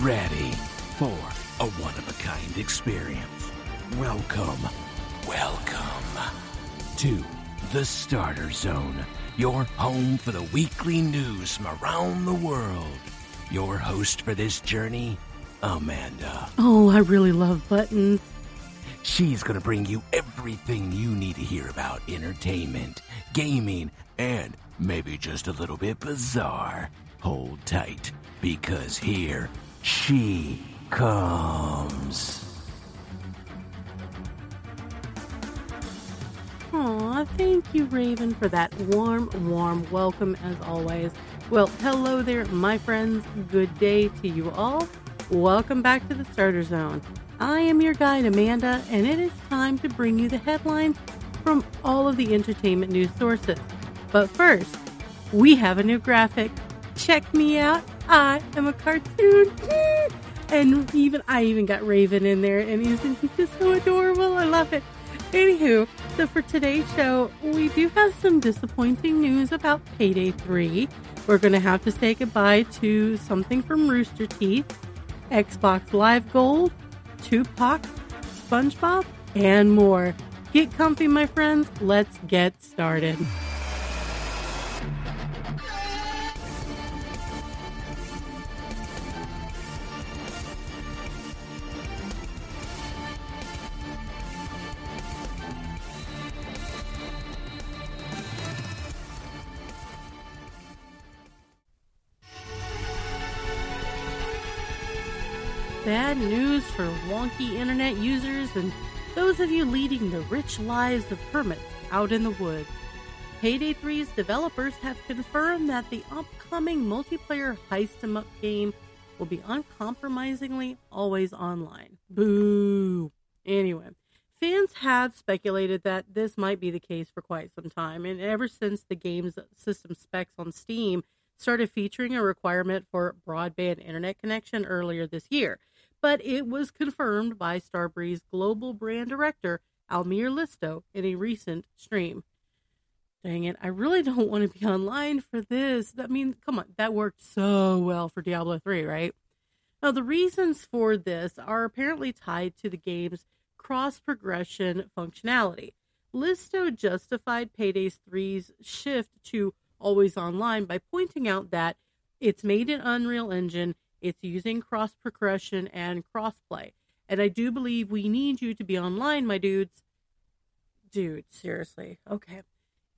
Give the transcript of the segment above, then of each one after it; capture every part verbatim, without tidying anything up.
ready for a one-of-a-kind experience. Welcome, welcome to the Starter Zone, your home for the weekly news from around the world. Your host for this journey, Amanda. Oh, I really love buttons. She's going to bring you everything you need to hear about entertainment, gaming, and maybe just a little bit bizarre. Hold tight, because here she comes. Aw, thank you, Raven, for that warm, warm welcome as always. Well, hello there, my friends. Good day to you all. Welcome back to the Starter Zone. I am your guide, Amanda, and it is time to bring you the headlines from all of the entertainment news sources. But first, we have a new graphic. Check me out. I am a cartoon. And even I even got Raven in there, and isn't he just so adorable? I love it. Anywho, so for today's show, we do have some disappointing news about Payday three. We're going to have to say goodbye to something from Rooster Teeth, Xbox Live Gold, Tupac, SpongeBob, and more. Get comfy, my friends. Let's get started. Bad news for wonky internet users and those of you leading the rich lives of hermits out in the woods. Payday three's developers have confirmed that the upcoming multiplayer heist 'em up game will be uncompromisingly always online. Boo! Anyway, fans have speculated that this might be the case for quite some time, and ever since the game's system specs on Steam started featuring a requirement for broadband internet connection earlier this year. But it was confirmed by Starbreeze global brand director Almir Listo in a recent stream. Dang it, I really don't want to be online for this. I mean, come on, that worked so well for Diablo three, right? Now, the reasons for this are apparently tied to the game's cross-progression functionality. Listo justified Payday three's shift to always online by pointing out that it's made in Unreal Engine. It's using cross-progression and cross-play. And I do believe we need you to be online, my dudes. Dude, seriously. Okay.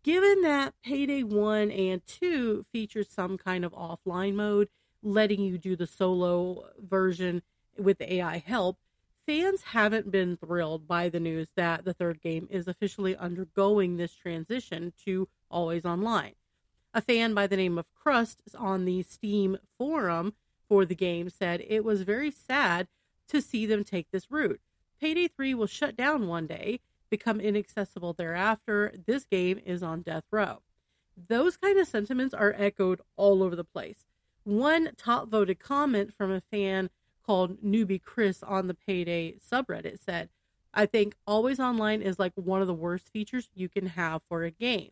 Given that Payday one and two feature some kind of offline mode, letting you do the solo version with A I help, fans haven't been thrilled by the news that the third game is officially undergoing this transition to always online. A fan by the name of Crust on the Steam forum for the game said it was very sad to see them take this route. Payday three will shut down one day, become inaccessible thereafter. This game is on death row. Those kind of sentiments are echoed all over the place. One top voted comment from a fan called Newbie Chris on the Payday subreddit said, "I think always online is like one of the worst features you can have for a game."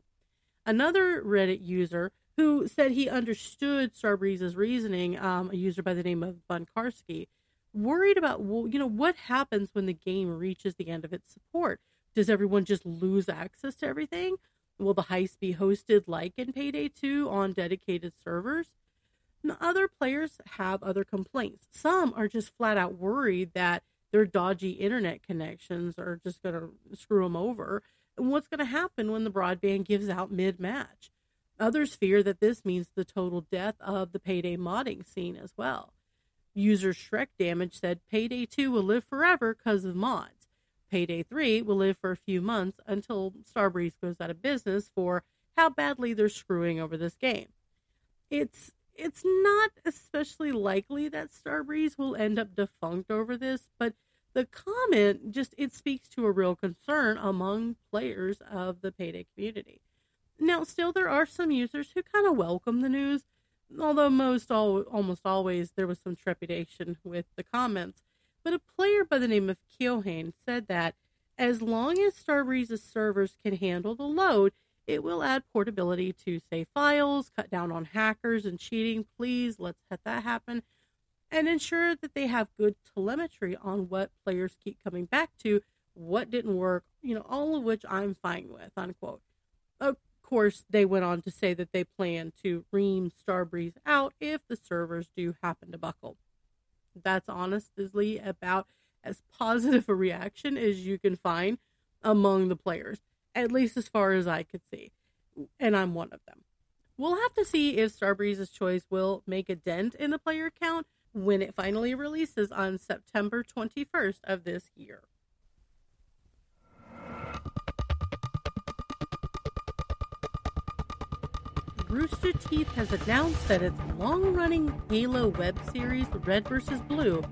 Another Reddit user who said he understood Starbreeze's reasoning, um, a user by the name of Bunkarski, worried about, well, you know, what happens when the game reaches the end of its support? Does everyone just lose access to everything? Will the heist be hosted like in Payday two on dedicated servers? And other players have other complaints. Some are just flat out worried that their dodgy internet connections are just going to screw them over. And what's going to happen when the broadband gives out mid-match? Others fear that this means the total death of the Payday modding scene as well. User Shrek Damage said Payday two will live forever because of mods. Payday three will live for a few months until Starbreeze goes out of business for how badly they're screwing over this game. It's it's not especially likely that Starbreeze will end up defunct over this, but the comment just it speaks to a real concern among players of the Payday community. Now, still, there are some users who kind of welcome the news, although most all, almost always there was some trepidation with the comments. But a player by the name of Keohane said that as long as Starbreeze's servers can handle the load, it will add portability to save files, cut down on hackers and cheating. Please, let's let that happen. and ensure that they have good telemetry on what players keep coming back to, what didn't work, you know, all of which I'm fine with, unquote. Of course, they went on to say that they plan to ream Starbreeze out if the servers do happen to buckle. That's honestly about as positive a reaction as you can find among the players, at least as far as I could see. And I'm one of them. We'll have to see if Starbreeze's Choice will make a dent in the player count when it finally releases on September twenty-first of this year. Rooster Teeth has announced that its long-running Halo web series, Red versus. Blue,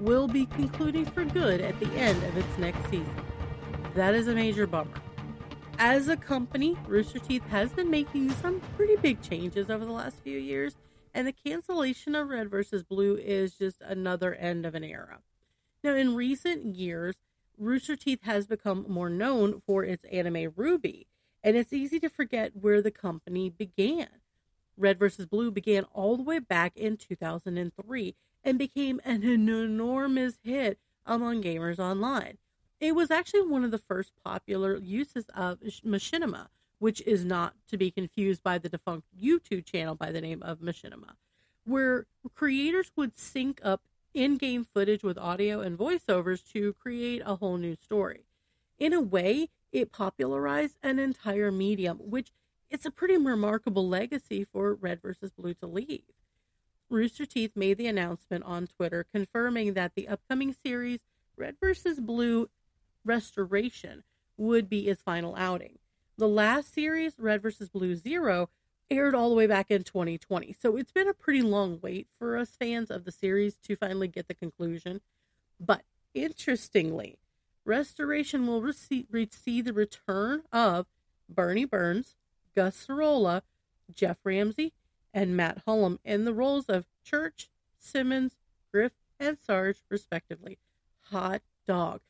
will be concluding for good at the end of its next season. That is a major bummer. As a company, Rooster Teeth has been making some pretty big changes over the last few years, and the cancellation of Red versus. Blue is just another end of an era. Now, in recent years, Rooster Teeth has become more known for its anime Ruby, and it's easy to forget where the company began. Red versus. Blue began all the way back in two thousand three and became an enormous hit among gamers online. It was actually one of the first popular uses of Machinima, which is not to be confused by the defunct YouTube channel by the name of Machinima, where creators would sync up in-game footage with audio and voiceovers to create a whole new story. In a way, it popularized an entire medium, which it's a pretty remarkable legacy for Red versus. Blue to leave. Rooster Teeth made the announcement on Twitter confirming that the upcoming series, Red versus. Blue Restoration, would be its final outing. The last series, Red versus. Blue Zero, aired all the way back in twenty twenty, so it's been a pretty long wait for us fans of the series to finally get the conclusion. But interestingly, Restoration will receive, receive the return of Bernie Burns, Gus Sarola, Jeff Ramsey, and Matt Hullum in the roles of Church, Simmons, Griff, and Sarge, respectively. Hot dog.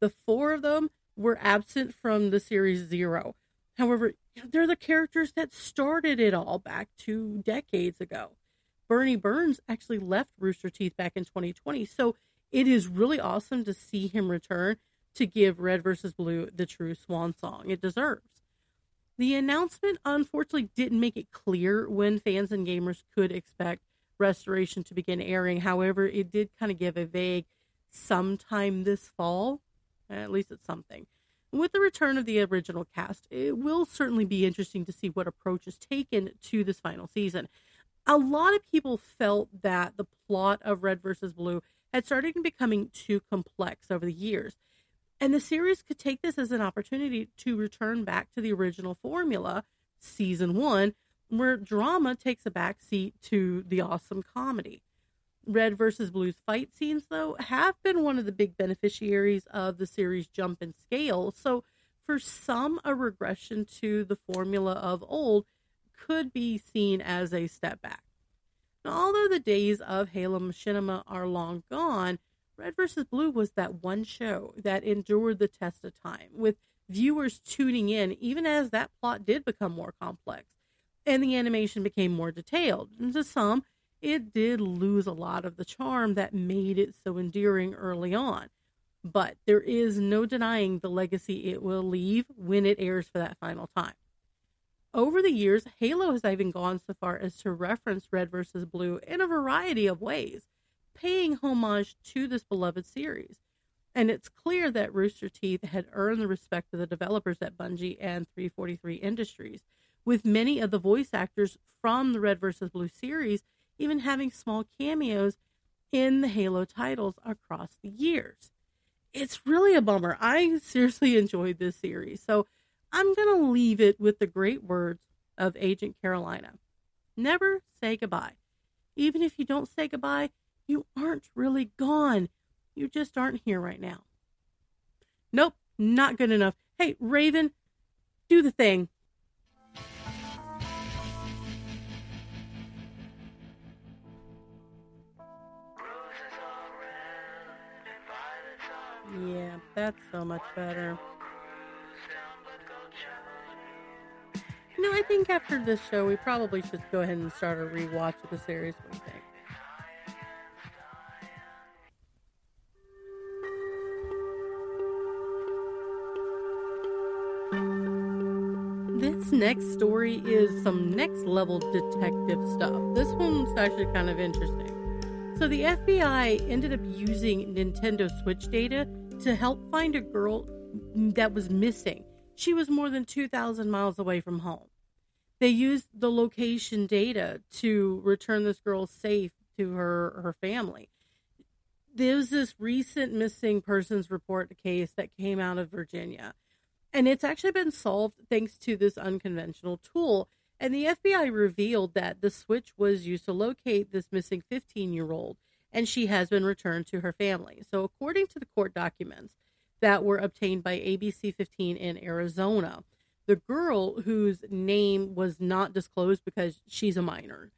The four of them were absent from the series Zero. However, they're the characters that started it all back two decades ago. Bernie Burns actually left Rooster Teeth back in twenty twenty, so it is really awesome to see him return to give Red versus. Blue the true swan song it deserves. The announcement, unfortunately, didn't make it clear when fans and gamers could expect Restoration to begin airing. However, it did kind of give a vague sometime this fall. At least it's something. With the return of the original cast, it will certainly be interesting to see what approach is taken to this final season. A lot of people felt that the plot of Red versus. Blue had started becoming too complex over the years, and the series could take this as an opportunity to return back to the original formula, season one, where drama takes a backseat to the awesome comedy. Red versus. Blue's fight scenes, though, have been one of the big beneficiaries of the series' jump in scale, so for some, a regression to the formula of old could be seen as a step back. Now, although the days of Halo Machinima are long gone, Red versus. Blue was that one show that endured the test of time, with viewers tuning in even as that plot did become more complex and the animation became more detailed. And to some, it did lose a lot of the charm that made it so endearing early on. But there is no denying the legacy it will leave when it airs for that final time. Over the years, Halo has even gone so far as to reference Red versus. Blue in a variety of ways, paying homage to this beloved series. And it's clear that Rooster Teeth had earned the respect of the developers at Bungie and three forty-three Industries, with many of the voice actors from the Red versus. Blue series even having small cameos in the Halo titles across the years. It's really a bummer. I seriously enjoyed this series, so I'm going to leave it with the great words of Agent Carolina. Never say goodbye. Even if you don't say goodbye, you aren't really gone. You just aren't here right now. Nope, not good enough. Hey, Raven, do the thing. Yeah, that's so much better. You know, I think after this show, we probably should go ahead and start a rewatch of the series. What do you think? This next story is some next level detective stuff. This one's actually kind of interesting. So the F B I ended up using Nintendo Switch data to help find a girl that was missing. She was more than two thousand miles away from home. They used the location data to return this girl safe to her, her family. There's this recent missing persons report case that came out of Virginia, and it's actually been solved thanks to this unconventional tool. And the F B I revealed that the Switch was used to locate this missing fifteen-year-old, and she has been returned to her family. So according to the court documents that were obtained by A B C fifteen in Arizona, the girl, whose name was not disclosed because she's a minor,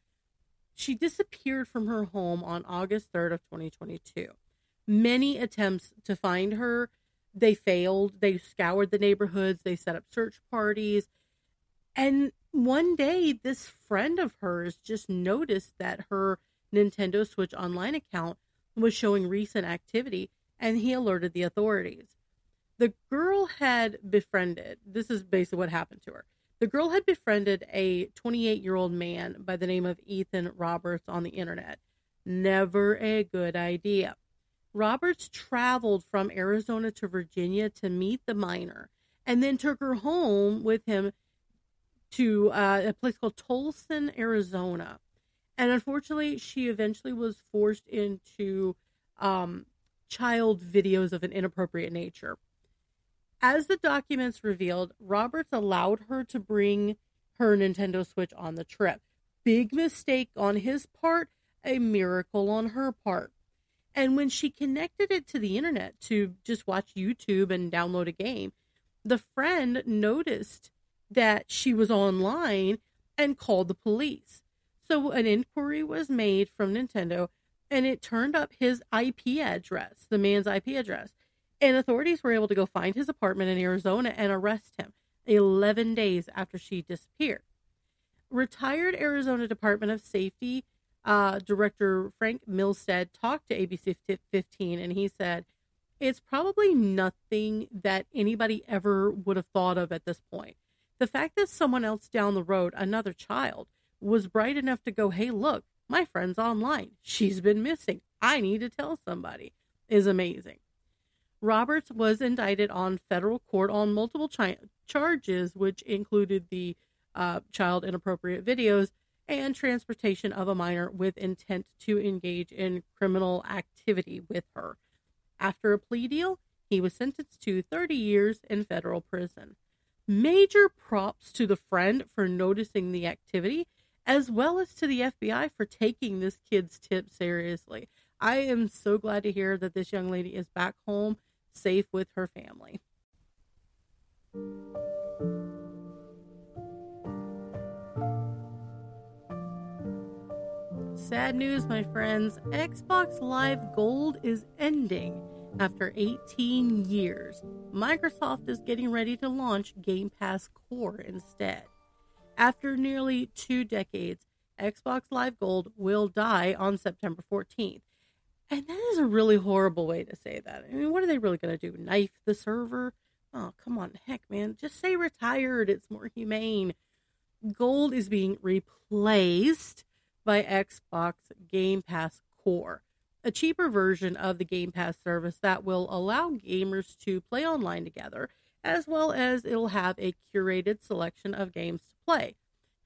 she disappeared from her home on August third of twenty twenty-two. Many attempts to find her, they failed. They scoured the neighborhoods. They set up search parties. And one day, this friend of hers just noticed that her Nintendo Switch Online account was showing recent activity, and he alerted the authorities. The girl had befriended, this is basically what happened to her. The girl had befriended a twenty-eight-year-old man by the name of Ethan Roberts on the internet. Never a good idea. Roberts traveled from Arizona to Virginia to meet the minor, and then took her home with him to uh, a place called Tolson, Arizona. And unfortunately, she eventually was forced into um, child videos of an inappropriate nature. As the documents revealed, Roberts allowed her to bring her Nintendo Switch on the trip. Big mistake on his part, a miracle on her part. And when she connected it to the internet to just watch YouTube and download a game, the friend noticed that she was online and called the police. So an inquiry was made from Nintendo, and it turned up his I P address, the man's I P address. And authorities were able to go find his apartment in Arizona and arrest him eleven days after she disappeared. Retired Arizona Department of Safety uh, Director Frank Milstead talked to A B C fifteen, and he said, "It's probably nothing that anybody ever would have thought of at this point. The fact that someone else down the road, another child, was bright enough to go, 'Hey, look, my friend's online. She's been missing. I need to tell somebody,' is amazing." Roberts was indicted on federal court on multiple chi- charges, which included the uh, child inappropriate videos and transportation of a minor with intent to engage in criminal activity with her. After a plea deal, he was sentenced to thirty years in federal prison. Major props to the friend for noticing the activity, as well as to the F B I for taking this kid's tip seriously. I am so glad to hear that this young lady is back home, safe with her family. Sad news, my friends. Xbox Live Gold is ending. After eighteen years, Microsoft is getting ready to launch Game Pass Core instead. After nearly two decades, Xbox Live Gold will die on September fourteenth. And that is a really horrible way to say that. I mean, what are they really going to do? Knife the server? Oh, come on. Heck, man. Just say retired. It's more humane. Gold is being replaced by Xbox Game Pass Core, a cheaper version of the Game Pass service that will allow gamers to play online together, as well as it'll have a curated selection of games to play.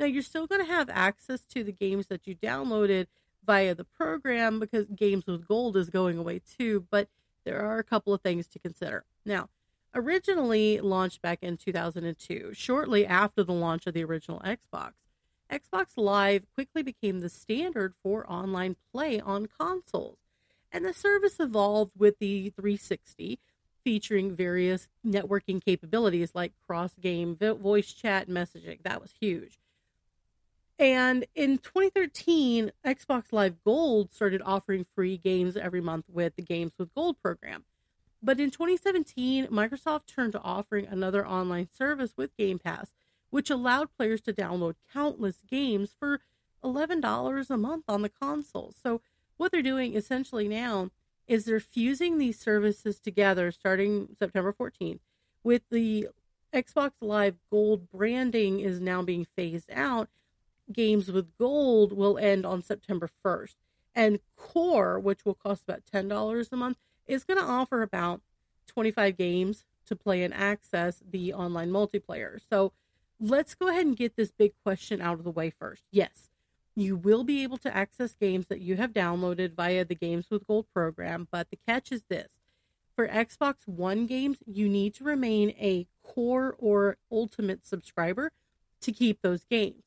Now, you're still going to have access to the games that you downloaded via the program, because Games with Gold is going away too, but there are a couple of things to consider. Now, originally launched back in two thousand two, shortly after the launch of the original Xbox, Xbox Live quickly became the standard for online play on consoles. And the service evolved with the three sixty, featuring various networking capabilities like cross-game voice chat messaging. That was huge. And in twenty thirteen, Xbox Live Gold started offering free games every month with the Games with Gold program. But in twenty seventeen, Microsoft turned to offering another online service with Game Pass, which allowed players to download countless games for eleven dollars a month on the console. So what they're doing essentially now is they're fusing these services together starting September fourteenth with the Xbox Live Gold branding is now being phased out. Games with Gold will end on September first. And Core, which will cost about ten dollars a month, is going to offer about twenty-five games to play and access the online multiplayer. So let's go ahead and get this big question out of the way first. Yes, you will be able to access games that you have downloaded via the Games with Gold program, but the catch is this. For Xbox One games, you need to remain a Core or Ultimate subscriber to keep those games.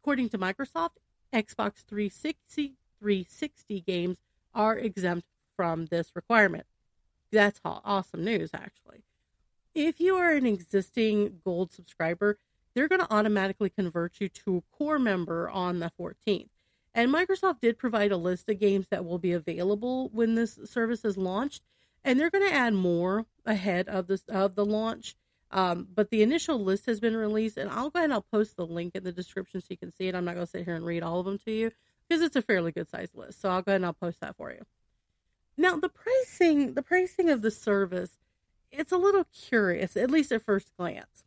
According to Microsoft, Xbox three sixty, three sixty games are exempt from this requirement. That's awesome news, actually. If you are an existing Gold subscriber, they're going to automatically convert you to a Core member on the fourteenth. And Microsoft did provide a list of games that will be available when this service is launched, and they're going to add more ahead of this of the launch. Um, but the initial list has been released, and I'll go ahead and I'll post the link in the description so you can see it. I'm not going to sit here and read all of them to you because it's a fairly good-sized list. So I'll go ahead and I'll post that for you. Now, the pricing, the pricing of the service, it's a little curious, at least at first glance.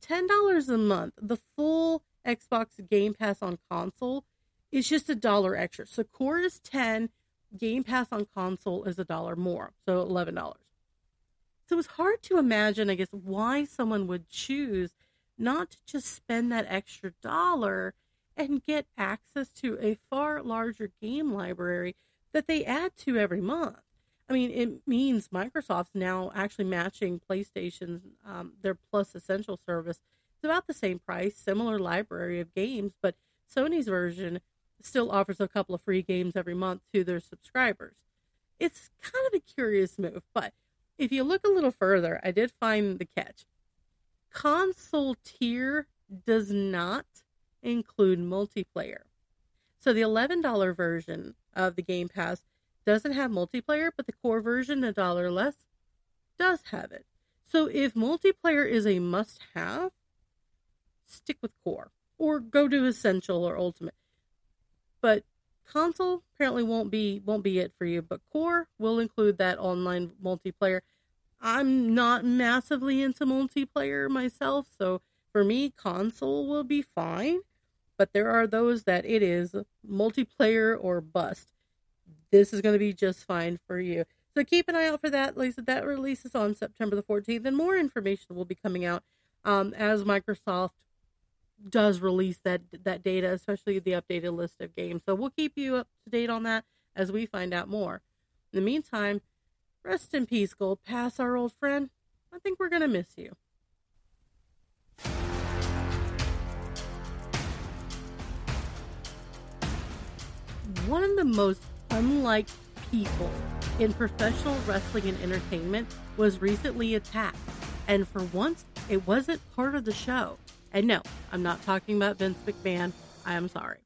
ten dollars a month, the full Xbox Game Pass on console is just a dollar extra. So Core is ten dollars, Game Pass on console is a dollar more, so eleven dollars. So it's hard to imagine, I guess, why someone would choose not to just spend that extra dollar and get access to a far larger game library that they add to every month. I mean, it means Microsoft's now actually matching PlayStation's, um, their Plus Essential service. It's about the same price, similar library of games, but Sony's version still offers a couple of free games every month to their subscribers. It's kind of a curious move, but if you look a little further, I did find the catch. Console tier does not include multiplayer. So the eleven dollars version of the Game Pass doesn't have multiplayer, but the Core version, a dollar less, does have it. So if multiplayer is a must-have, stick with Core or go to Essential or Ultimate. But console apparently won't be won't be it for you. But Core will include that online multiplayer. I'm not massively into multiplayer myself, so for me, console will be fine. But there are those that it is multiplayer or bust. This is going to be just fine for you. So keep an eye out for that. Lisa, that releases on September the fourteenth, and more information will be coming out um, as Microsoft does release that that data, especially the updated list of games. So we'll keep you up to date on that as we find out more. In the meantime, rest in peace, Gold Pass, our old friend. I think we're going to miss you. One of the most unliked people in professional wrestling and entertainment was recently attacked, and for once, it wasn't part of the show. And no, I'm not talking about Vince McMahon. I am sorry.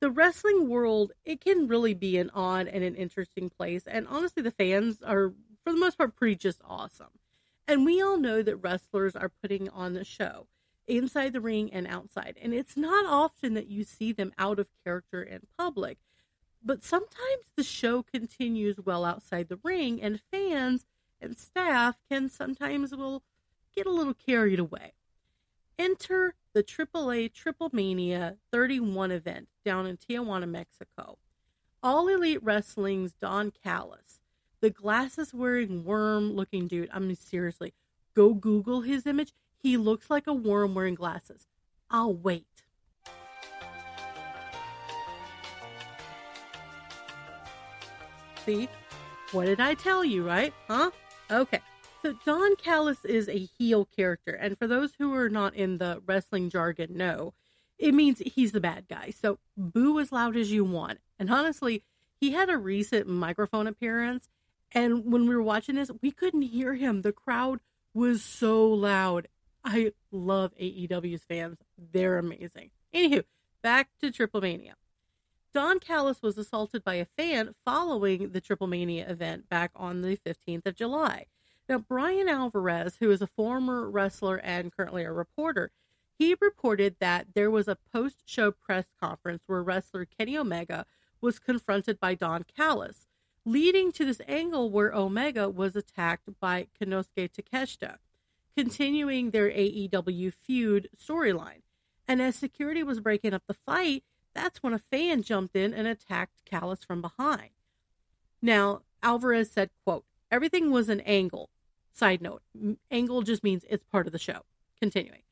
The wrestling world, it can really be an odd and an interesting place. And honestly, the fans are, for the most part, pretty just awesome. And we all know that wrestlers are putting on the show, inside the ring and outside. And it's not often that you see them out of character in public. But sometimes the show continues well outside the ring, and fans and staff can sometimes will get a little carried away. Enter the triple A Triple Mania thirty-one event down in Tijuana, Mexico. All Elite Wrestling's Don Callis, the glasses-wearing, worm-looking dude. I mean, seriously, go Google his image. He looks like a worm wearing glasses. I'll wait. See? What did I tell you, right? Huh? Okay. So Don Callis is a heel character, and for those who are not in the wrestling jargon, know, it means he's the bad guy. So boo as loud as you want. And honestly, he had a recent microphone appearance, and when we were watching this, we couldn't hear him. The crowd was so loud. I love A E W's fans. They're amazing. Anywho, back to Triple Mania. Don Callis was assaulted by a fan following the Triple Mania event back on the fifteenth of July. Now, Brian Alvarez, who is a former wrestler and currently a reporter, he reported that there was a post-show press conference where wrestler Kenny Omega was confronted by Don Callis, leading to this angle where Omega was attacked by Konosuke Takeshita. continuing their A E W feud storyline. And as security was breaking up the fight, that's when a fan jumped in and attacked Callis from behind. Now, Alvarez said, quote, "Everything was an angle. Side note, angle just means it's part of the show." Continuing.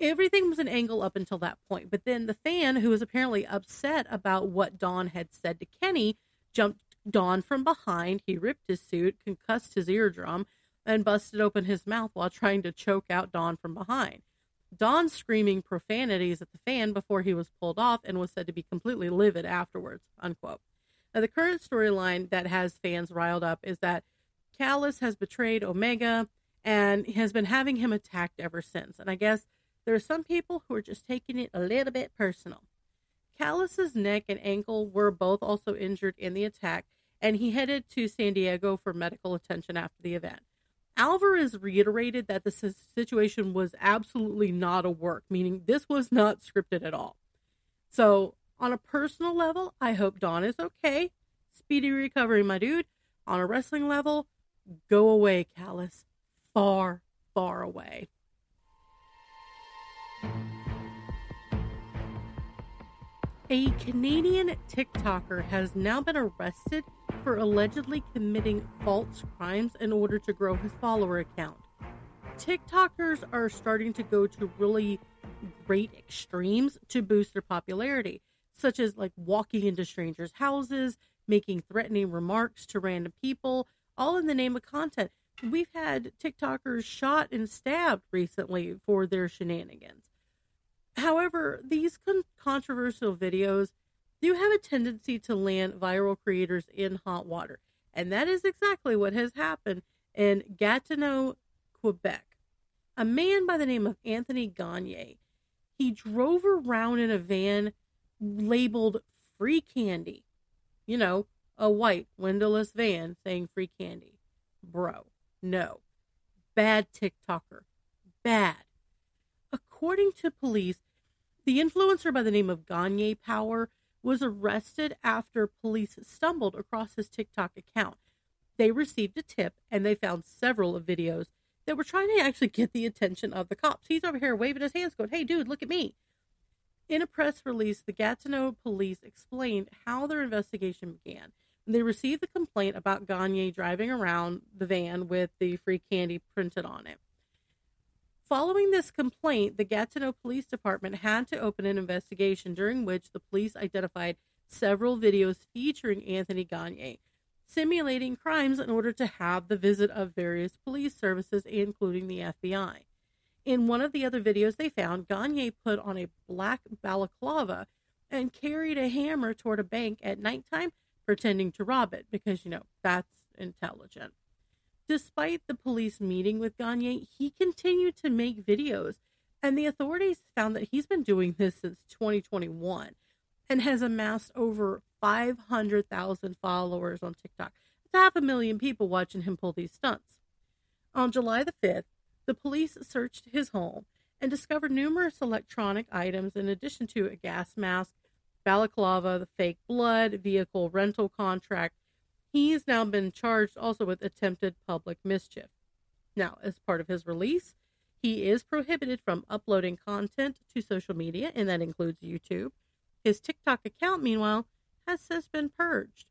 Everything was an angle up until that point. But then the fan, who was apparently upset about what Don had said to Kenny, jumped Don from behind. He ripped his suit, concussed his eardrum, and busted open his mouth while trying to choke out Don from behind. Don screaming profanities at the fan before he was pulled off and was said to be completely livid afterwards, unquote. Now, the current storyline that has fans riled up is that Callis has betrayed Omega and has been having him attacked ever since. And I guess there are some people who are just taking it a little bit personal. Callis's neck and ankle were both also injured in the attack, and he headed to San Diego for medical attention after the event. Alvarez reiterated that the situation was absolutely not a work, meaning this was not scripted at all. So, on a personal level, I hope Don is okay. Speedy recovery, my dude. On a wrestling level, go away, Callis. Far, far away. A Canadian TikToker has now been arrested for allegedly committing false crimes in order to grow his follower account. TikTokers are starting to go to really great extremes to boost their popularity, such as like walking into strangers' houses, making threatening remarks to random people, all in the name of content. We've had TikTokers shot and stabbed recently for their shenanigans. However, these con- controversial videos do have a tendency to land viral creators in hot water. And that is exactly what has happened in Gatineau, Quebec. A man by the name of Anthony Gagné, he drove around in a van labeled free candy. You know, a white windowless van saying free candy. Bro, no. Bad TikToker. Bad. According to police, the influencer by the name of Gagné Power was arrested after police stumbled across his TikTok account. They received a tip and they found several of videos that were trying to actually get the attention of the cops. He's over here waving his hands going, "Hey dude, look at me." In a press release, the Gatineau police explained how their investigation began. They received the complaint about Gagné driving around the van with the free candy printed on it. Following this complaint, the Gatineau Police Department had to open an investigation during which the police identified several videos featuring Anthony Gagné, simulating crimes in order to have the visit of various police services, including the F B I. In one of the other videos they found, Gagné put on a black balaclava and carried a hammer toward a bank at nighttime, pretending to rob it, because, you know, that's intelligent. Despite the police meeting with Gagné, he continued to make videos, and the authorities found that he's been doing this since twenty twenty-one and has amassed over five hundred thousand followers on TikTok. That's half a million people watching him pull these stunts. On July the fifth, the police searched his home and discovered numerous electronic items in addition to a gas mask, balaclava, the fake blood, vehicle rental contract. He's now been charged also with attempted public mischief. Now, as part of his release, he is prohibited from uploading content to social media, and that includes YouTube. His TikTok account, meanwhile, has since been purged.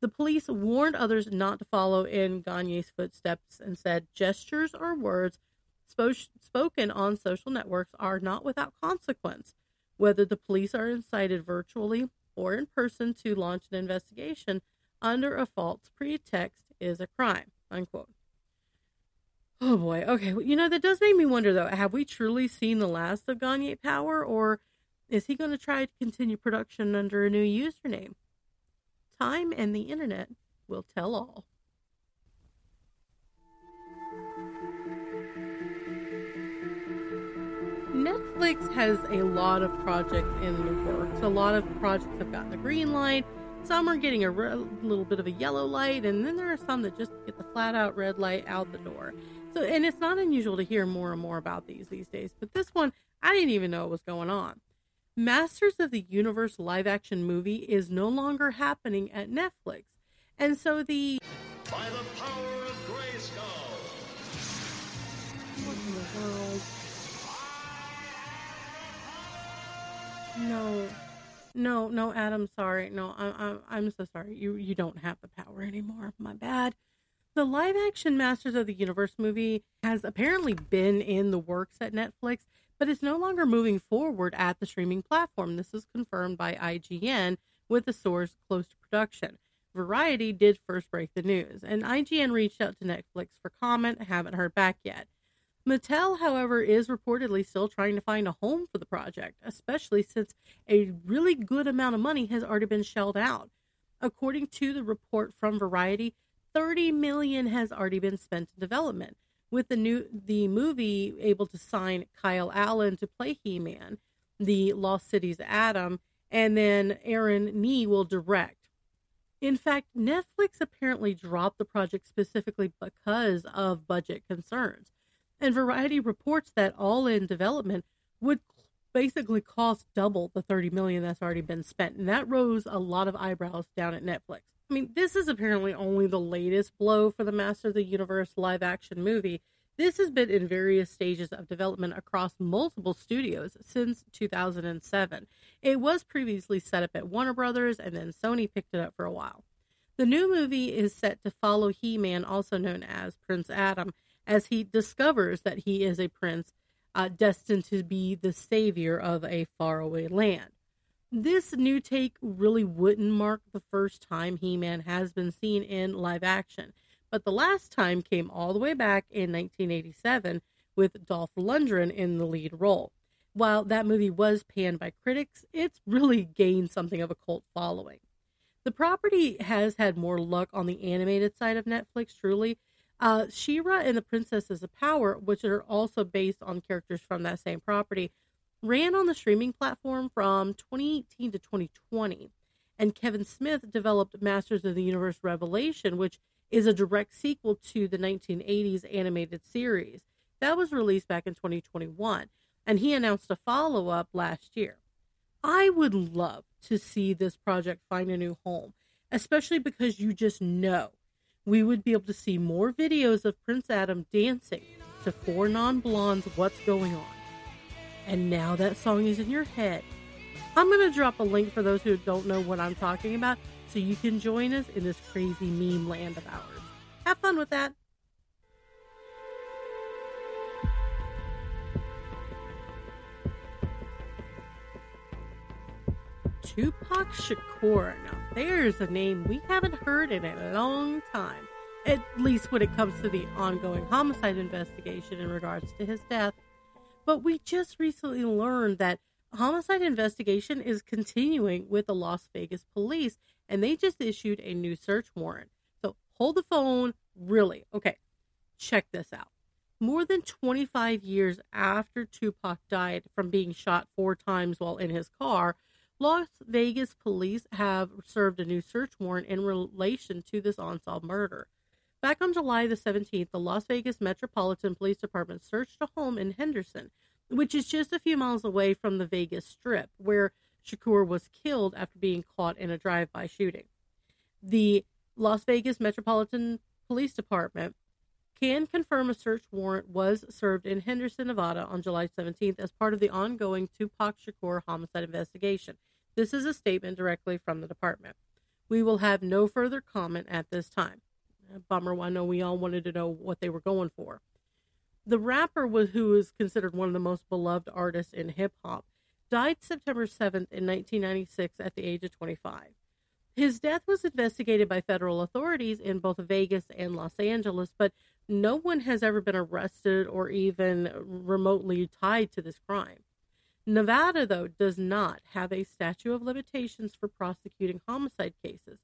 The police warned others not to follow in Gagné's footsteps and said gestures or words spo- spoken on social networks are not without consequence. Whether the police are incited virtually or in person to launch an investigation under a false pretext is a crime, unquote. Oh boy, okay. You know, that does make me wonder though, have we truly seen the last of Gagné Power, or is he going to try to continue production under a new username? Time and the internet will tell all. Netflix has a lot of projects in the works. A lot of projects have gotten the green light. Some are getting a re- little bit of a yellow light, and then there are some that just get the flat-out red light out the door. So, and it's not unusual to hear more and more about these these days, but this one, I didn't even know what was going on. Masters of the Universe live-action movie is no longer happening at Netflix, and so the... By the power of Grayskull, What in the world? No. No, no, Adam, sorry. No, I, I, I'm so sorry. You you don't have the power anymore. My bad. The live-action Masters of the Universe movie has apparently been in the works at Netflix, but it's no longer moving forward at the streaming platform. This is confirmed by I G N with the source close to production. Variety did first break the news, and I G N reached out to Netflix for comment. Haven't heard back yet. Mattel, however, is reportedly still trying to find a home for the project, especially since a really good amount of money has already been shelled out. According to the report from Variety, thirty million dollars has already been spent in development, with the new the movie able to sign Kyle Allen to play He-Man, the Lost City's Adam, and then Aaron Nee will direct. In fact, Netflix apparently dropped the project specifically because of budget concerns. And Variety reports that all-in development would basically cost double the thirty million dollars that's already been spent. And that rose a lot of eyebrows down at Netflix. I mean, this is apparently only the latest blow for the Master of the Universe live-action movie. This has been in various stages of development across multiple studios since two thousand seven. It was previously set up at Warner Brothers, and then Sony picked it up for a while. The new movie is set to follow He-Man, also known as Prince Adam, as he discovers that he is a prince uh, destined to be the savior of a faraway land. This new take really wouldn't mark the first time He-Man has been seen in live action, but the last time came all the way back in nineteen eighty-seven with Dolph Lundgren in the lead role. While that movie was panned by critics, it's really gained something of a cult following. The property has had more luck on the animated side of Netflix, truly. Uh, She-Ra and the Princesses of Power, which are also based on characters from that same property, ran on the streaming platform from twenty eighteen to twenty twenty. And Kevin Smith developed Masters of the Universe Revelation, which is a direct sequel to the nineteen eighties animated series. That was released back in twenty twenty-one, and he announced a follow-up last year. I would love to see this project find a new home, especially because you just know we would be able to see more videos of Prince Adam dancing to Four Non-Blondes, What's Going On. And now that song is in your head. I'm going to drop a link for those who don't know what I'm talking about so you can join us in this crazy meme land of ours. Have fun with that. Tupac Shakur. Now, there's a name we haven't heard in a long time, at least when it comes to the ongoing homicide investigation in regards to his death. But we just recently learned that homicide investigation is continuing with the Las Vegas police, and they just issued a new search warrant. So hold the phone, really. Okay, check this out. More than twenty-five years after Tupac died from being shot four times while in his car, Las Vegas police have served a new search warrant in relation to this unsolved murder. Back on July the seventeenth, the Las Vegas Metropolitan Police Department searched a home in Henderson, which is just a few miles away from the Vegas Strip, where Shakur was killed after being caught in a drive-by shooting. The Las Vegas Metropolitan Police Department can confirm a search warrant was served in Henderson, Nevada on July seventeenth as part of the ongoing Tupac Shakur homicide investigation. This is a statement directly from the department. We will have no further comment at this time. Bummer, I know we all wanted to know what they were going for. The rapper, was, who is considered one of the most beloved artists in hip-hop, died September seventh in nineteen ninety-six at the age of twenty-five. His death was investigated by federal authorities in both Vegas and Los Angeles, but no one has ever been arrested or even remotely tied to this crime. Nevada, though, does not have a statute of limitations for prosecuting homicide cases,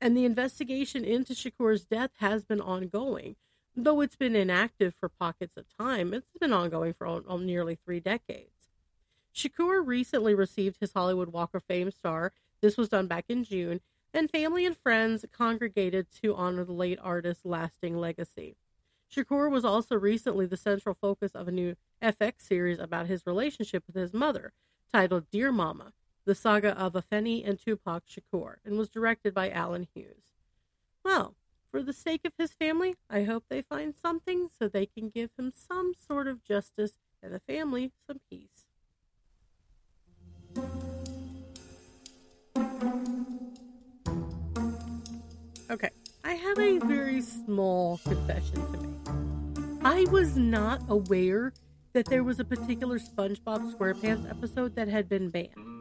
and the investigation into Shakur's death has been ongoing. Though it's been inactive for pockets of time, it's been ongoing for all, all nearly three decades. Shakur recently received his Hollywood Walk of Fame star. This was done back in June, and family and friends congregated to honor the late artist's lasting legacy. Shakur was also recently the central focus of a new F X series about his relationship with his mother, titled Dear Mama, The Saga of Afeni and Tupac Shakur, and was directed by Alan Hughes. Well, For the sake of his family, I hope they find something so they can give him some sort of justice and the family some peace. Okay, I have a very small confession to make. I was not aware that there was a particular SpongeBob SquarePants episode that had been banned.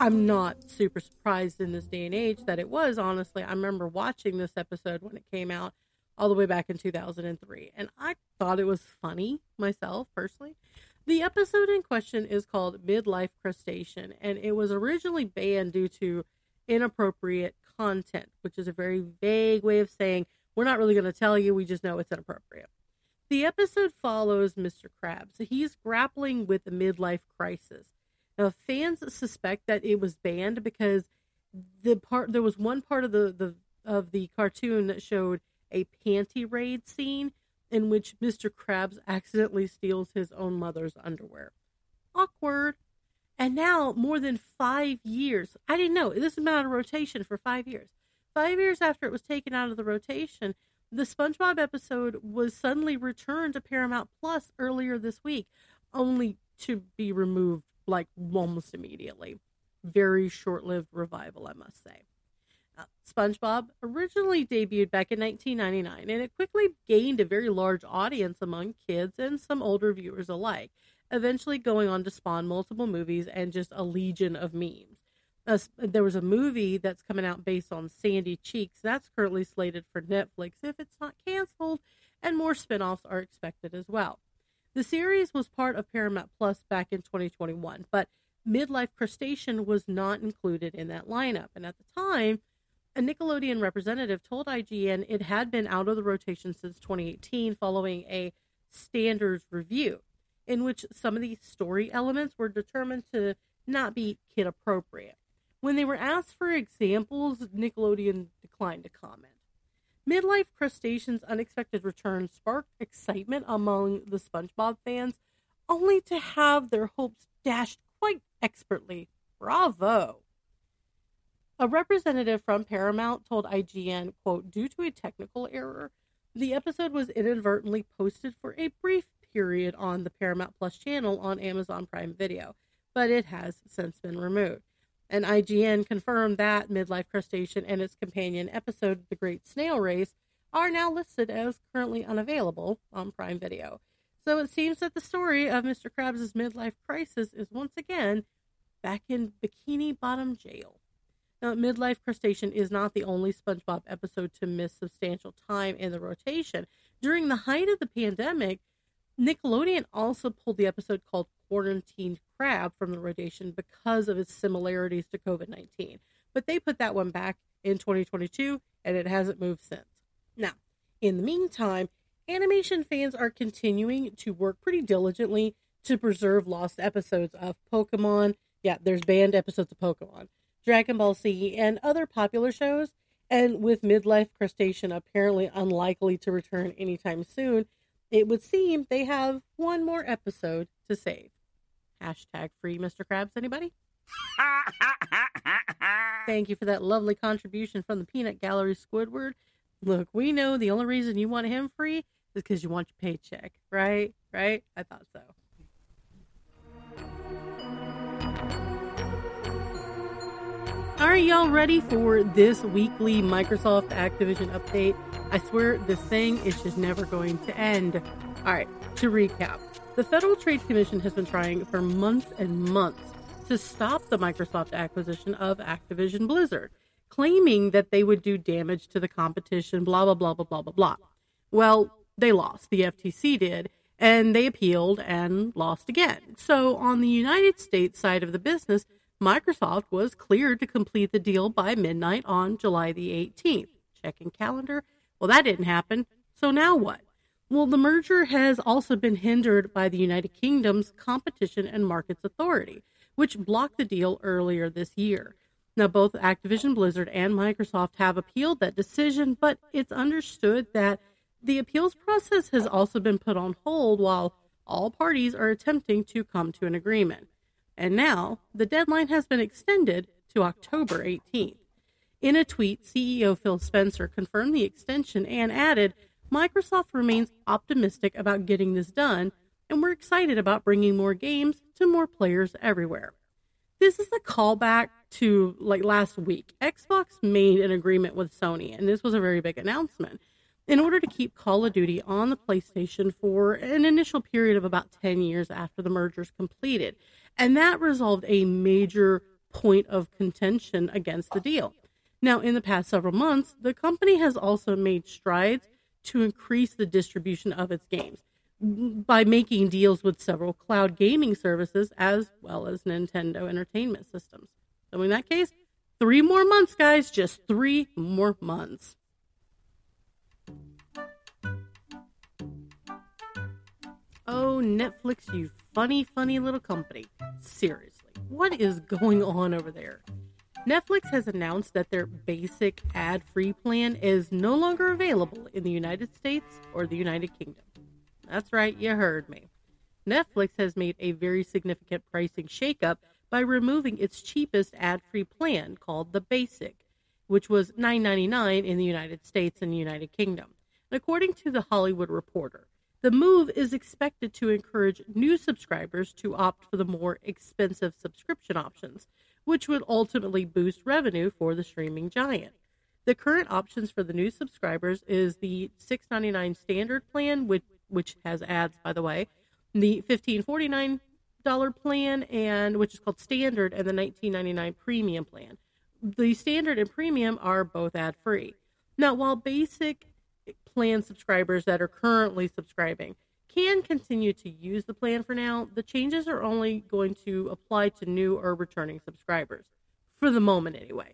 I'm not super surprised in this day and age that it was, honestly. I remember watching this episode when it came out all the way back in two thousand three, and I thought it was funny myself, personally. The episode in question is called Midlife Crustacean, and it was originally banned due to inappropriate content, which is a very vague way of saying, we're not really going to tell you, we just know it's inappropriate. The episode follows Mister Krabs. He's grappling with a midlife crisis. Now, fans suspect that it was banned because the part there was one part of the, the of the cartoon that showed a panty raid scene in which Mister Krabs accidentally steals his own mother's underwear. Awkward. And now, more than five years, I didn't know, this has been out of rotation for five years. Five years after it was taken out of the rotation, the SpongeBob episode was suddenly returned to Paramount Plus earlier this week, only to be removed like almost immediately. Very short-lived revival, I must say. Uh, SpongeBob originally debuted back in nineteen ninety-nine, and it quickly gained a very large audience among kids and some older viewers alike, eventually going on to spawn multiple movies and just a legion of memes. Uh, there was a movie that's coming out based on Sandy Cheeks. That's currently slated for Netflix if it's not canceled, and more spinoffs are expected as well. The series was part of Paramount Plus back in twenty twenty-one, but Midlife Crustacean was not included in that lineup. And at the time, a Nickelodeon representative told I G N it had been out of the rotation since twenty eighteen following a standards review in which some of the story elements were determined to not be kid appropriate. When they were asked for examples, Nickelodeon declined to comment. Midlife Crustacean's unexpected return sparked excitement among the SpongeBob fans, only to have their hopes dashed quite expertly. Bravo! A representative from Paramount told I G N, quote, due to a technical error, the episode was inadvertently posted for a brief period on the Paramount Plus channel on Amazon Prime Video, but it has since been removed. And I G N confirmed that Midlife Crustacean and its companion episode, The Great Snail Race, are now listed as currently unavailable on Prime Video. So it seems that the story of Mister Krabs' midlife crisis is once again back in Bikini Bottom Jail. Now, Midlife Crustacean is not the only SpongeBob episode to miss substantial time in the rotation. During the height of the pandemic, Nickelodeon also pulled the episode called Quarantined Crab from the rotation because of its similarities to COVID nineteen. But they put that one back in twenty twenty-two, and it hasn't moved since. Now, in the meantime, animation fans are continuing to work pretty diligently to preserve lost episodes of Pokemon. Yeah, there's banned episodes of Pokemon, Dragon Ball Z, and other popular shows. And with Midlife Crustacean apparently unlikely to return anytime soon, it would seem they have one more episode to save. Hashtag free Mister Krabs, anybody? Thank you for that lovely contribution from the Peanut Gallery Squidward. Look, we know the only reason you want him free is because you want your paycheck, right? Right? I thought so. Are y'all ready for this weekly Microsoft Activision update? I swear this thing is just never going to end. All right, to recap, the Federal Trade Commission has been trying for months and months to stop the Microsoft acquisition of Activision Blizzard, claiming that they would do damage to the competition, blah, blah, blah, blah, blah, blah, blah. Well, they lost, the F T C did, and they appealed and lost again. So on the United States side of the business, Microsoft was cleared to complete the deal by midnight on July the eighteenth. Checking calendar. Well, that didn't happen. So now what? Well, the merger has also been hindered by the United Kingdom's Competition and Markets Authority, which blocked the deal earlier this year. Now, both Activision Blizzard and Microsoft have appealed that decision, but it's understood that the appeals process has also been put on hold while all parties are attempting to come to an agreement. And now, the deadline has been extended to October eighteenth. In a tweet, C E O Phil Spencer confirmed the extension and added, Microsoft remains optimistic about getting this done, and we're excited about bringing more games to more players everywhere. This is a callback to, like, last week. Xbox made an agreement with Sony, and this was a very big announcement, in order to keep Call of Duty on the PlayStation for an initial period of about ten years after the merger's completed. And that resolved a major point of contention against the deal. Now, in the past several months, the company has also made strides to increase the distribution of its games by making deals with several cloud gaming services as well as Nintendo Entertainment Systems. So in that case, three more months, guys, just three more months. Oh, Netflix, you funny, funny little company. Seriously, what is going on over there? Netflix has announced that their basic ad-free plan is no longer available in the United States or the United Kingdom. That's right, you heard me. Netflix has made a very significant pricing shakeup by removing its cheapest ad-free plan called the Basic, which was nine ninety-nine in the United States and the United Kingdom. And according to The Hollywood Reporter, the move is expected to encourage new subscribers to opt for the more expensive subscription options, which would ultimately boost revenue for the streaming giant. The current options for the new subscribers is the six ninety-nine standard plan, which, which has ads, by the way, the fifteen forty-nine plan, and which is called standard, and the nineteen ninety-nine premium plan. The standard and premium are both ad-free. Now, while basic plan subscribers that are currently subscribing can continue to use the plan for now, the changes are only going to apply to new or returning subscribers, for the moment anyway.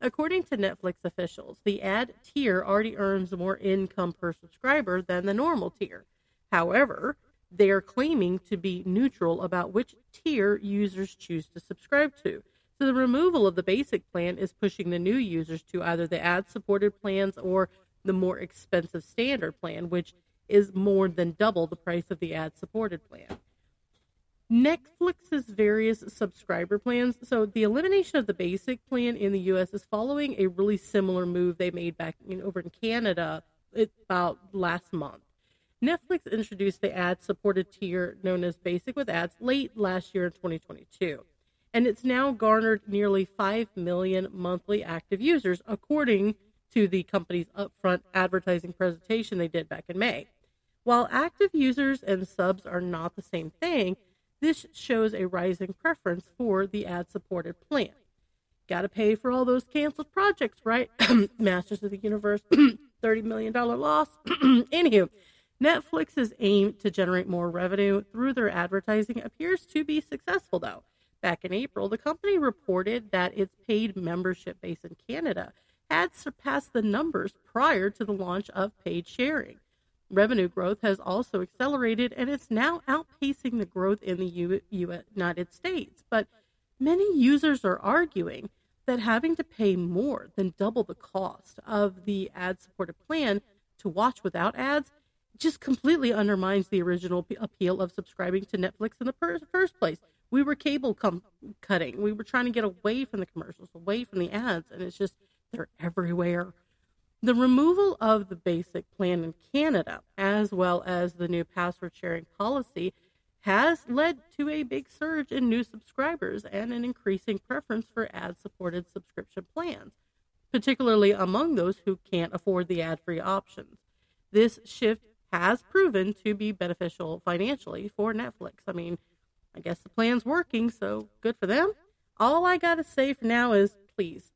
According to Netflix officials, the ad tier already earns more income per subscriber than the normal tier. However, they are claiming to be neutral about which tier users choose to subscribe to. So the removal of the basic plan is pushing the new users to either the ad-supported plans or the more expensive standard plan, which is more than double the price of the ad-supported plan. Netflix's various subscriber plans. So the elimination of the basic plan in the U S is following a really similar move they made back in, over in Canada about last month. Netflix introduced the ad-supported tier known as Basic with Ads late last year in twenty twenty-two, and it's now garnered nearly five million monthly active users, according to the company's upfront advertising presentation they did back in May. While active users and subs are not the same thing, this shows a rising preference for the ad-supported plan. Gotta pay for all those canceled projects, right? Masters of the Universe, thirty million dollars loss. Anywho, Netflix's aim to generate more revenue through their advertising appears to be successful, though. Back in April, the company reported that its paid membership base in Canada had surpassed the numbers prior to the launch of paid sharing. Revenue growth has also accelerated, and it's now outpacing the growth in the U- U- United States. But many users are arguing that having to pay more than double the cost of the ad-supported plan to watch without ads just completely undermines the original p- appeal of subscribing to Netflix in the per- first place. We were cable com- cutting. We were trying to get away from the commercials, away from the ads, and it's just, they're everywhere. The removal of the basic plan in Canada, as well as the new password sharing policy, has led to a big surge in new subscribers and an increasing preference for ad-supported subscription plans, particularly among those who can't afford the ad-free options. This shift has proven to be beneficial financially for Netflix. I mean, I guess the plan's working, so good for them. All I gotta say for now is please,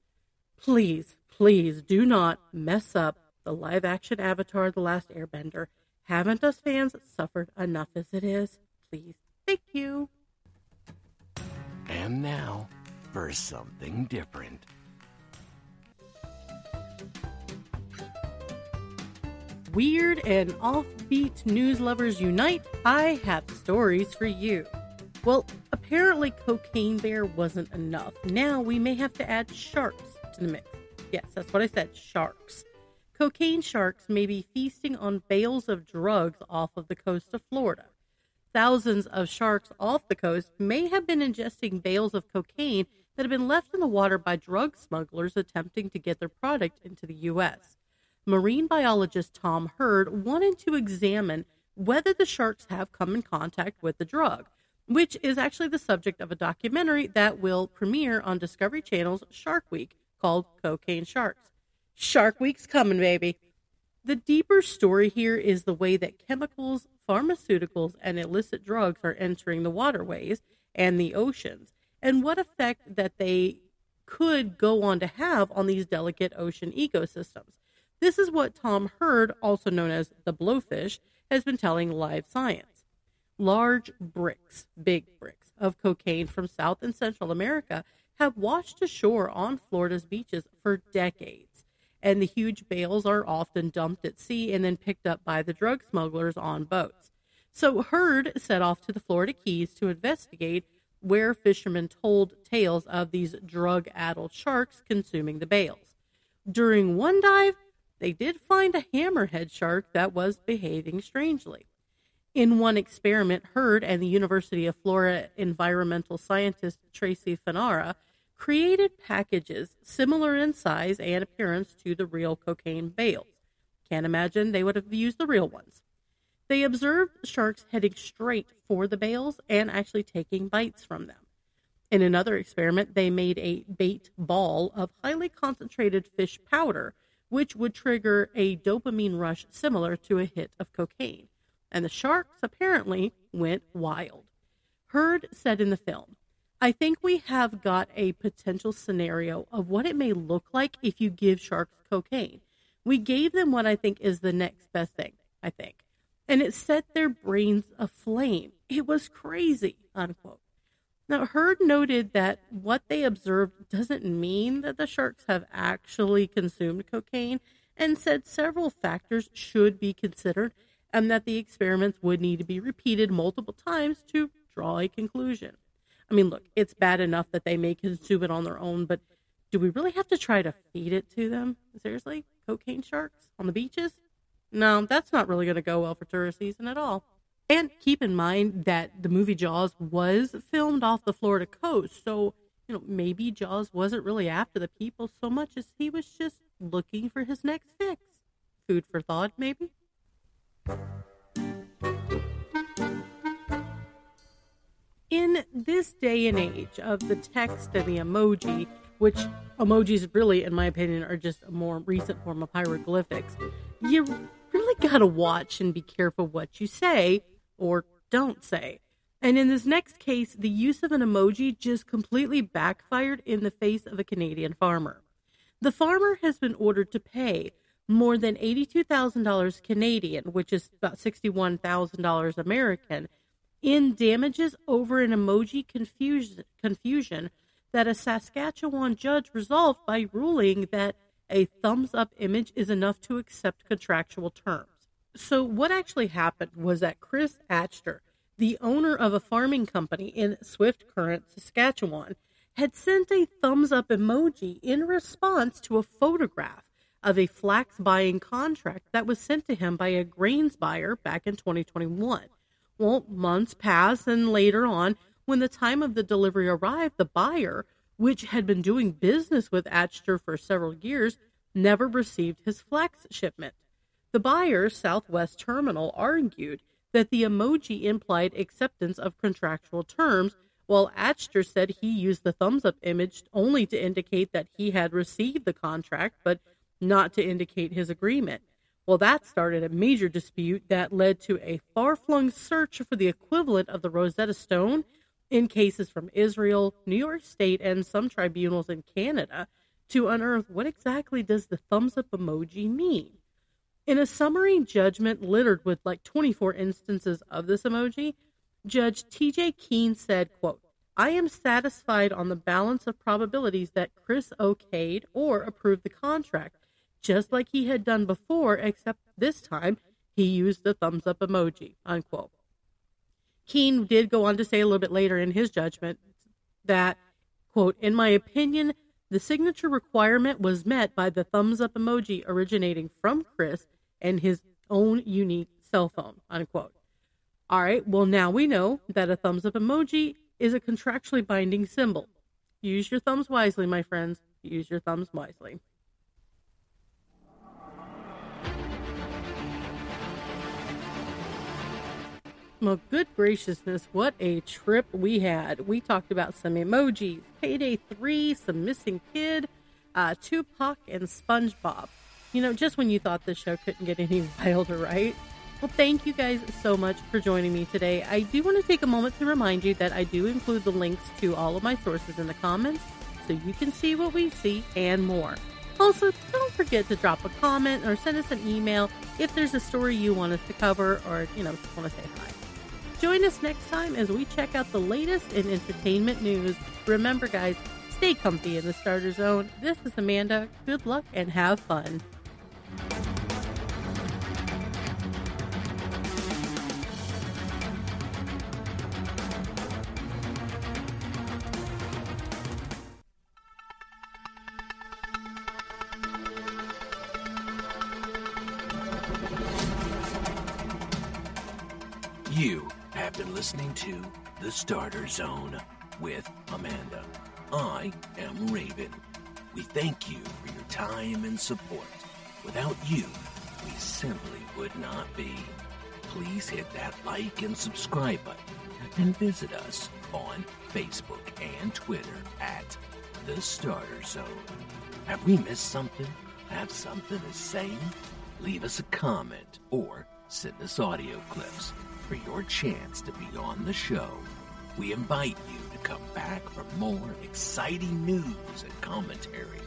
please, please do not mess up the live-action Avatar, The Last Airbender. Haven't us fans suffered enough as it is? Please. Thank you. And now, for something different. Weird and offbeat news lovers unite. I have stories for you. Well, apparently Cocaine Bear wasn't enough. Now we may have to add sharks to the mix. Yes, that's what I said, sharks. Cocaine sharks may be feasting on bales of drugs off of the coast of Florida. Thousands of sharks off the coast may have been ingesting bales of cocaine that had been left in the water by drug smugglers attempting to get their product into the U S Marine biologist Tom Hurd wanted to examine whether the sharks have come in contact with the drug, which is actually the subject of a documentary that will premiere on Discovery Channel's Shark Week called Cocaine Sharks. Shark Week's coming, baby. The deeper story here is the way that chemicals, pharmaceuticals, and illicit drugs are entering the waterways and the oceans, and what effect that they could go on to have on these delicate ocean ecosystems. This is what Tom Hurd, also known as the Blowfish, has been telling Live Science. Large bricks, big bricks, of cocaine from South and Central America have washed ashore on Florida's beaches for decades, and the huge bales are often dumped at sea and then picked up by the drug smugglers on boats. So Hurd set off to the Florida Keys to investigate where fishermen told tales of these drug-addled sharks consuming the bales. During one dive, they did find a hammerhead shark that was behaving strangely. In one experiment, Hurd and the University of Florida environmental scientist Tracy Fanara created packages similar in size and appearance to the real cocaine bales. Can't imagine they would have used the real ones. They observed sharks heading straight for the bales and actually taking bites from them. In another experiment, they made a bait ball of highly concentrated fish powder, which would trigger a dopamine rush similar to a hit of cocaine. And the sharks apparently went wild. Hurd said in the film, "I think we have got a potential scenario of what it may look like if you give sharks cocaine. We gave them what I think is the next best thing, I think. And it set their brains aflame. It was crazy," unquote. Now, Hurd noted that what they observed doesn't mean that the sharks have actually consumed cocaine, and said several factors should be considered and that the experiments would need to be repeated multiple times to draw a conclusion. I mean, look, it's bad enough that they may consume it on their own, but do we really have to try to feed it to them? Seriously? Cocaine sharks on the beaches? No, that's not really going to go well for tourist season at all. And keep in mind that the movie Jaws was filmed off the Florida coast, so, you know, maybe Jaws wasn't really after the people so much as he was just looking for his next fix. Food for thought, maybe? In this day and age of the text and the emoji, which emojis really, in my opinion, are just a more recent form of hieroglyphics, you really gotta watch and be careful what you say or don't say. And in this next case, the use of an emoji just completely backfired in the face of a Canadian farmer. The farmer has been ordered to pay more than eighty-two thousand dollars Canadian, which is about sixty-one thousand dollars American, in damages over an emoji confusion, confusion that a Saskatchewan judge resolved by ruling that a thumbs-up image is enough to accept contractual terms. So what actually happened was that Chris Atchter, the owner of a farming company in Swift Current, Saskatchewan, had sent a thumbs-up emoji in response to a photograph of a flax buying contract that was sent to him by a grains buyer back in twenty twenty-one. Well, months passed, and later on, when the time of the delivery arrived, the buyer, which had been doing business with Atchter for several years, never received his flax shipment. The buyer, Southwest Terminal, argued that the emoji implied acceptance of contractual terms, while Atchter said he used the thumbs-up image only to indicate that he had received the contract, but not to indicate his agreement. Well, that started a major dispute that led to a far-flung search for the equivalent of the Rosetta Stone in cases from Israel, New York State, and some tribunals in Canada to unearth what exactly does the thumbs-up emoji mean. In a summary judgment littered with like twenty-four instances of this emoji, Judge T J Keene said, quote, "I am satisfied on the balance of probabilities that Chris okayed or approved the contract, just like he had done before, except this time he used the thumbs-up emoji," unquote. Keene did go on to say a little bit later in his judgment that, quote, "In my opinion, the signature requirement was met by the thumbs-up emoji originating from Chris and his own unique cell phone," unquote. All right, well, now we know that a thumbs-up emoji is a contractually binding symbol. Use your thumbs wisely, my friends. Use your thumbs wisely. Well, good graciousness, what a trip we had. We talked about some emojis, Payday three, some missing kid, uh, Tupac, and SpongeBob. You know, just when you thought this show couldn't get any wilder, right? Well, thank you guys so much for joining me today. I do want to take a moment to remind you that I do include the links to all of my sources in the comments, so you can see what we see and more. Also, don't forget to drop a comment or send us an email if there's a story you want us to cover or, you know, just want to say hi. Join us next time as we check out the latest in entertainment news. Remember, guys, stay comfy in the starter zone. This is Amanda. Good luck and have fun. You have been listening to The Starter Zone with Amanda. I am Raven. We thank you for your time and support. Without you, we simply would not be. Please hit that like and subscribe button and visit us on Facebook and Twitter at The Starter Zone. Have we missed something? Have something to say? Leave us a comment or send us audio clips for your chance to be on the show. We invite you to come back for more exciting news and commentary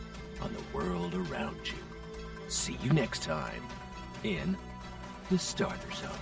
on the world around you. See you next time in The Starter Zone.